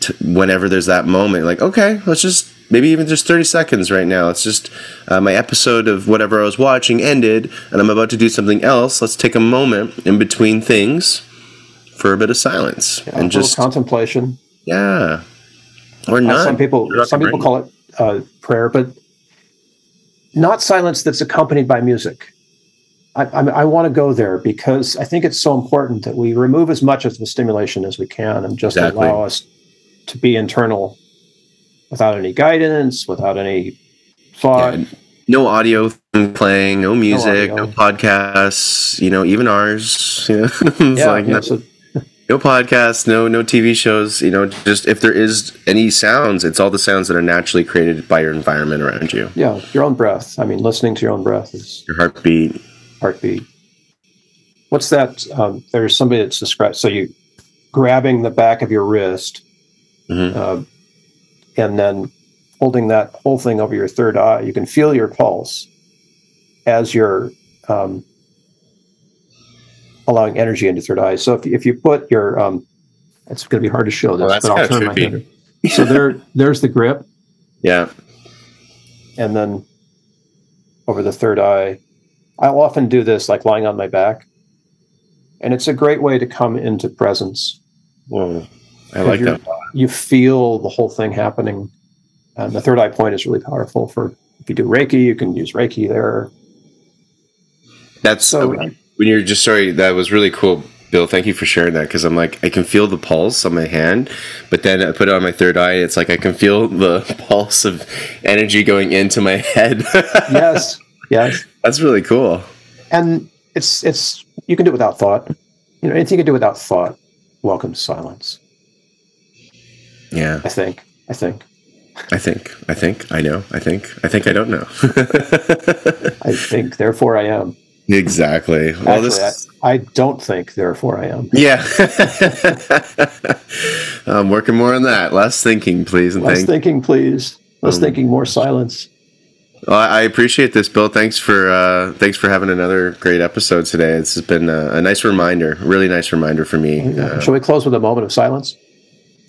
t- whenever there's that moment, like, okay, let's just, maybe even just thirty seconds right now. Let's just, uh, my episode of whatever I was watching ended, and I'm about to do something else. Let's take a moment in between things for a bit of silence. Yeah, and just contemplation. Yeah. Or none. Uh, some people, some people call it uh, prayer, but not silence that's accompanied by music. I, I, I want to go there because I think it's so important that we remove as much of the stimulation as we can and just exactly. allow us to be internal without any guidance, without any thought. Yeah. No audio playing, no music, no, no podcasts, you know, even ours. You know? It's yeah, like yeah, no, so. no podcasts, no no T V shows, you know, just if there is any sounds, it's all the sounds that are naturally created by your environment around you. Yeah, your own breath. I mean, listening to your own breath is... Your heartbeat. Heartbeat. What's that? Um, there's somebody that's described, so you grabbing the back of your wrist mm-hmm. uh, and then... holding that whole thing over your third eye, you can feel your pulse as you're um, allowing energy into third eye. So if if you put your, um, it's going to be hard to show this, oh, that's but I'll turn my hand. So there, there's the grip. Yeah. And then over the third eye, I'll often do this like lying on my back. And it's a great way to come into presence. Whoa, I like that. You feel the whole thing happening. And the third eye point is really powerful for, if you do Reiki, you can use Reiki there. That's, so, when you're just, sorry, that was really cool, Bill. Thank you for sharing that, because I'm like, I can feel the pulse on my hand, but then I put it on my third eye, it's like I can feel the pulse of energy going into my head. Yes, yes. That's really cool. And it's, it's you can do it without thought. You know, anything you can do without thought welcomes silence. Yeah. I think, I think. I think, I think, I know, I think, I think I don't know. I think, therefore I am. Exactly. Actually, well, this... I, I don't think, therefore I am. Yeah. I'm working more on that. Less thinking, please. And Less thank... thinking, please. Less um, thinking, more silence. Well, I appreciate this, Bill. Thanks for uh, thanks for having another great episode today. This has been a, a nice reminder, really nice reminder for me. Yeah. Uh, Shall we close with a moment of silence?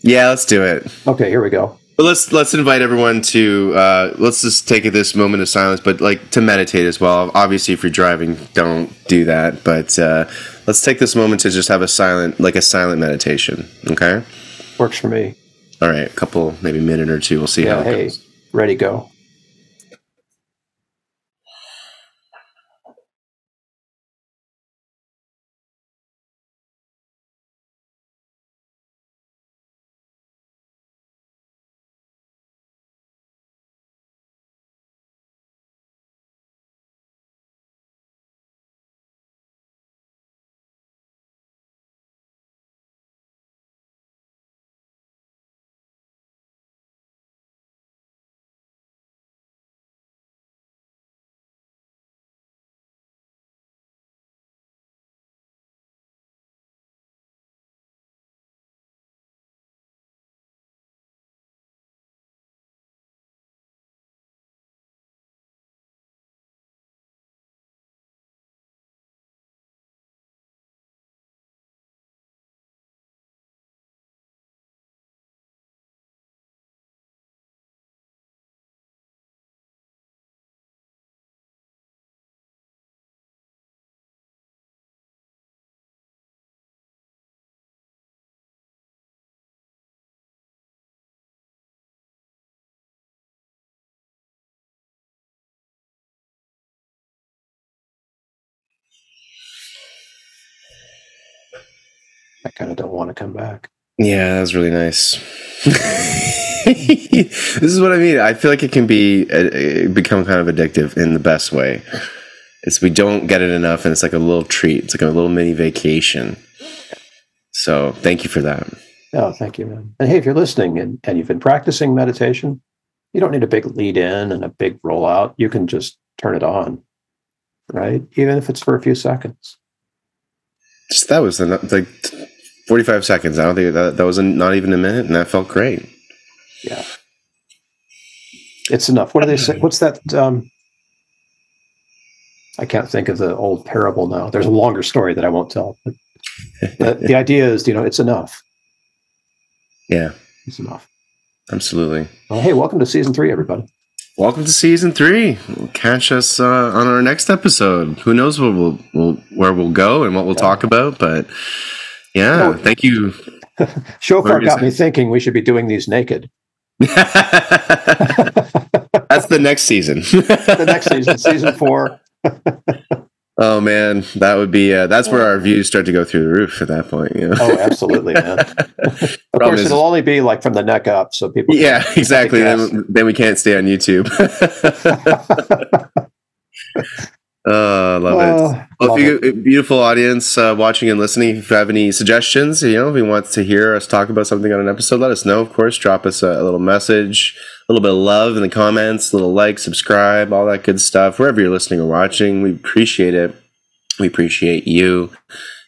Yeah, let's do it. Okay, here we go. But let's let's invite everyone to uh, let's just take this moment of silence, but like to meditate as well. Obviously, if you're driving, don't do that. But uh, let's take this moment to just have a silent, like a silent meditation. Okay, works for me. All right, a couple, maybe minute or two. We'll see yeah, how it hey, goes. Ready, go. I kind of don't want to come back. Yeah, that was really nice. This is what I mean. I feel like it can be it become kind of addictive in the best way. It's we don't get it enough, and it's like a little treat. It's like a little mini vacation. So thank you for that. Oh, thank you, man. And hey, if you're listening and, and you've been practicing meditation, you don't need a big lead in and a big rollout. You can just turn it on, right? Even if it's for a few seconds. Just, that was like forty-five seconds. I don't think that that was a, not even a minute, and that felt great. Yeah, it's enough. What do they say? What's that? Um, I can't think of the old parable now. There's a longer story that I won't tell. But the, the idea is, you know, it's enough. Yeah, it's enough. Absolutely. Well, hey, welcome to season three, everybody. Welcome to season three. We'll catch us uh, on our next episode. Who knows where we'll, we'll, where we'll go and what we'll yeah. talk about, but yeah, no, thank you. Shofar got me thinking we should be doing these naked. That's the next season. The next season, season four. Oh man, that would be uh, that's where our views start to go through the roof at that point. You know? Oh, absolutely, man. Of course, it'll only be like from the neck up, so people. Yeah, exactly. Then, then we can't stay on YouTube. Oh, I love well, it. Well, love if you, it. Beautiful audience uh, watching and listening. If you have any suggestions, you know, if you want to hear us talk about something on an episode, let us know. Of course, drop us a, a little message. A little bit of love in the comments, a little like, subscribe, all that good stuff. Wherever you're listening or watching, we appreciate it. We appreciate you.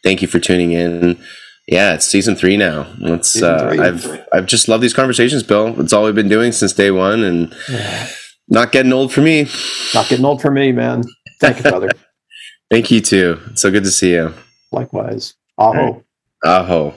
Thank you for tuning in. Yeah, it's season three now. Let's. Uh, I've I've just loved these conversations, Bill. It's all we've been doing since day one, and not getting old for me. Not getting old for me, man. Thank you, brother. Thank you too. It's so good to see you. Likewise. Aho. Right. Aho.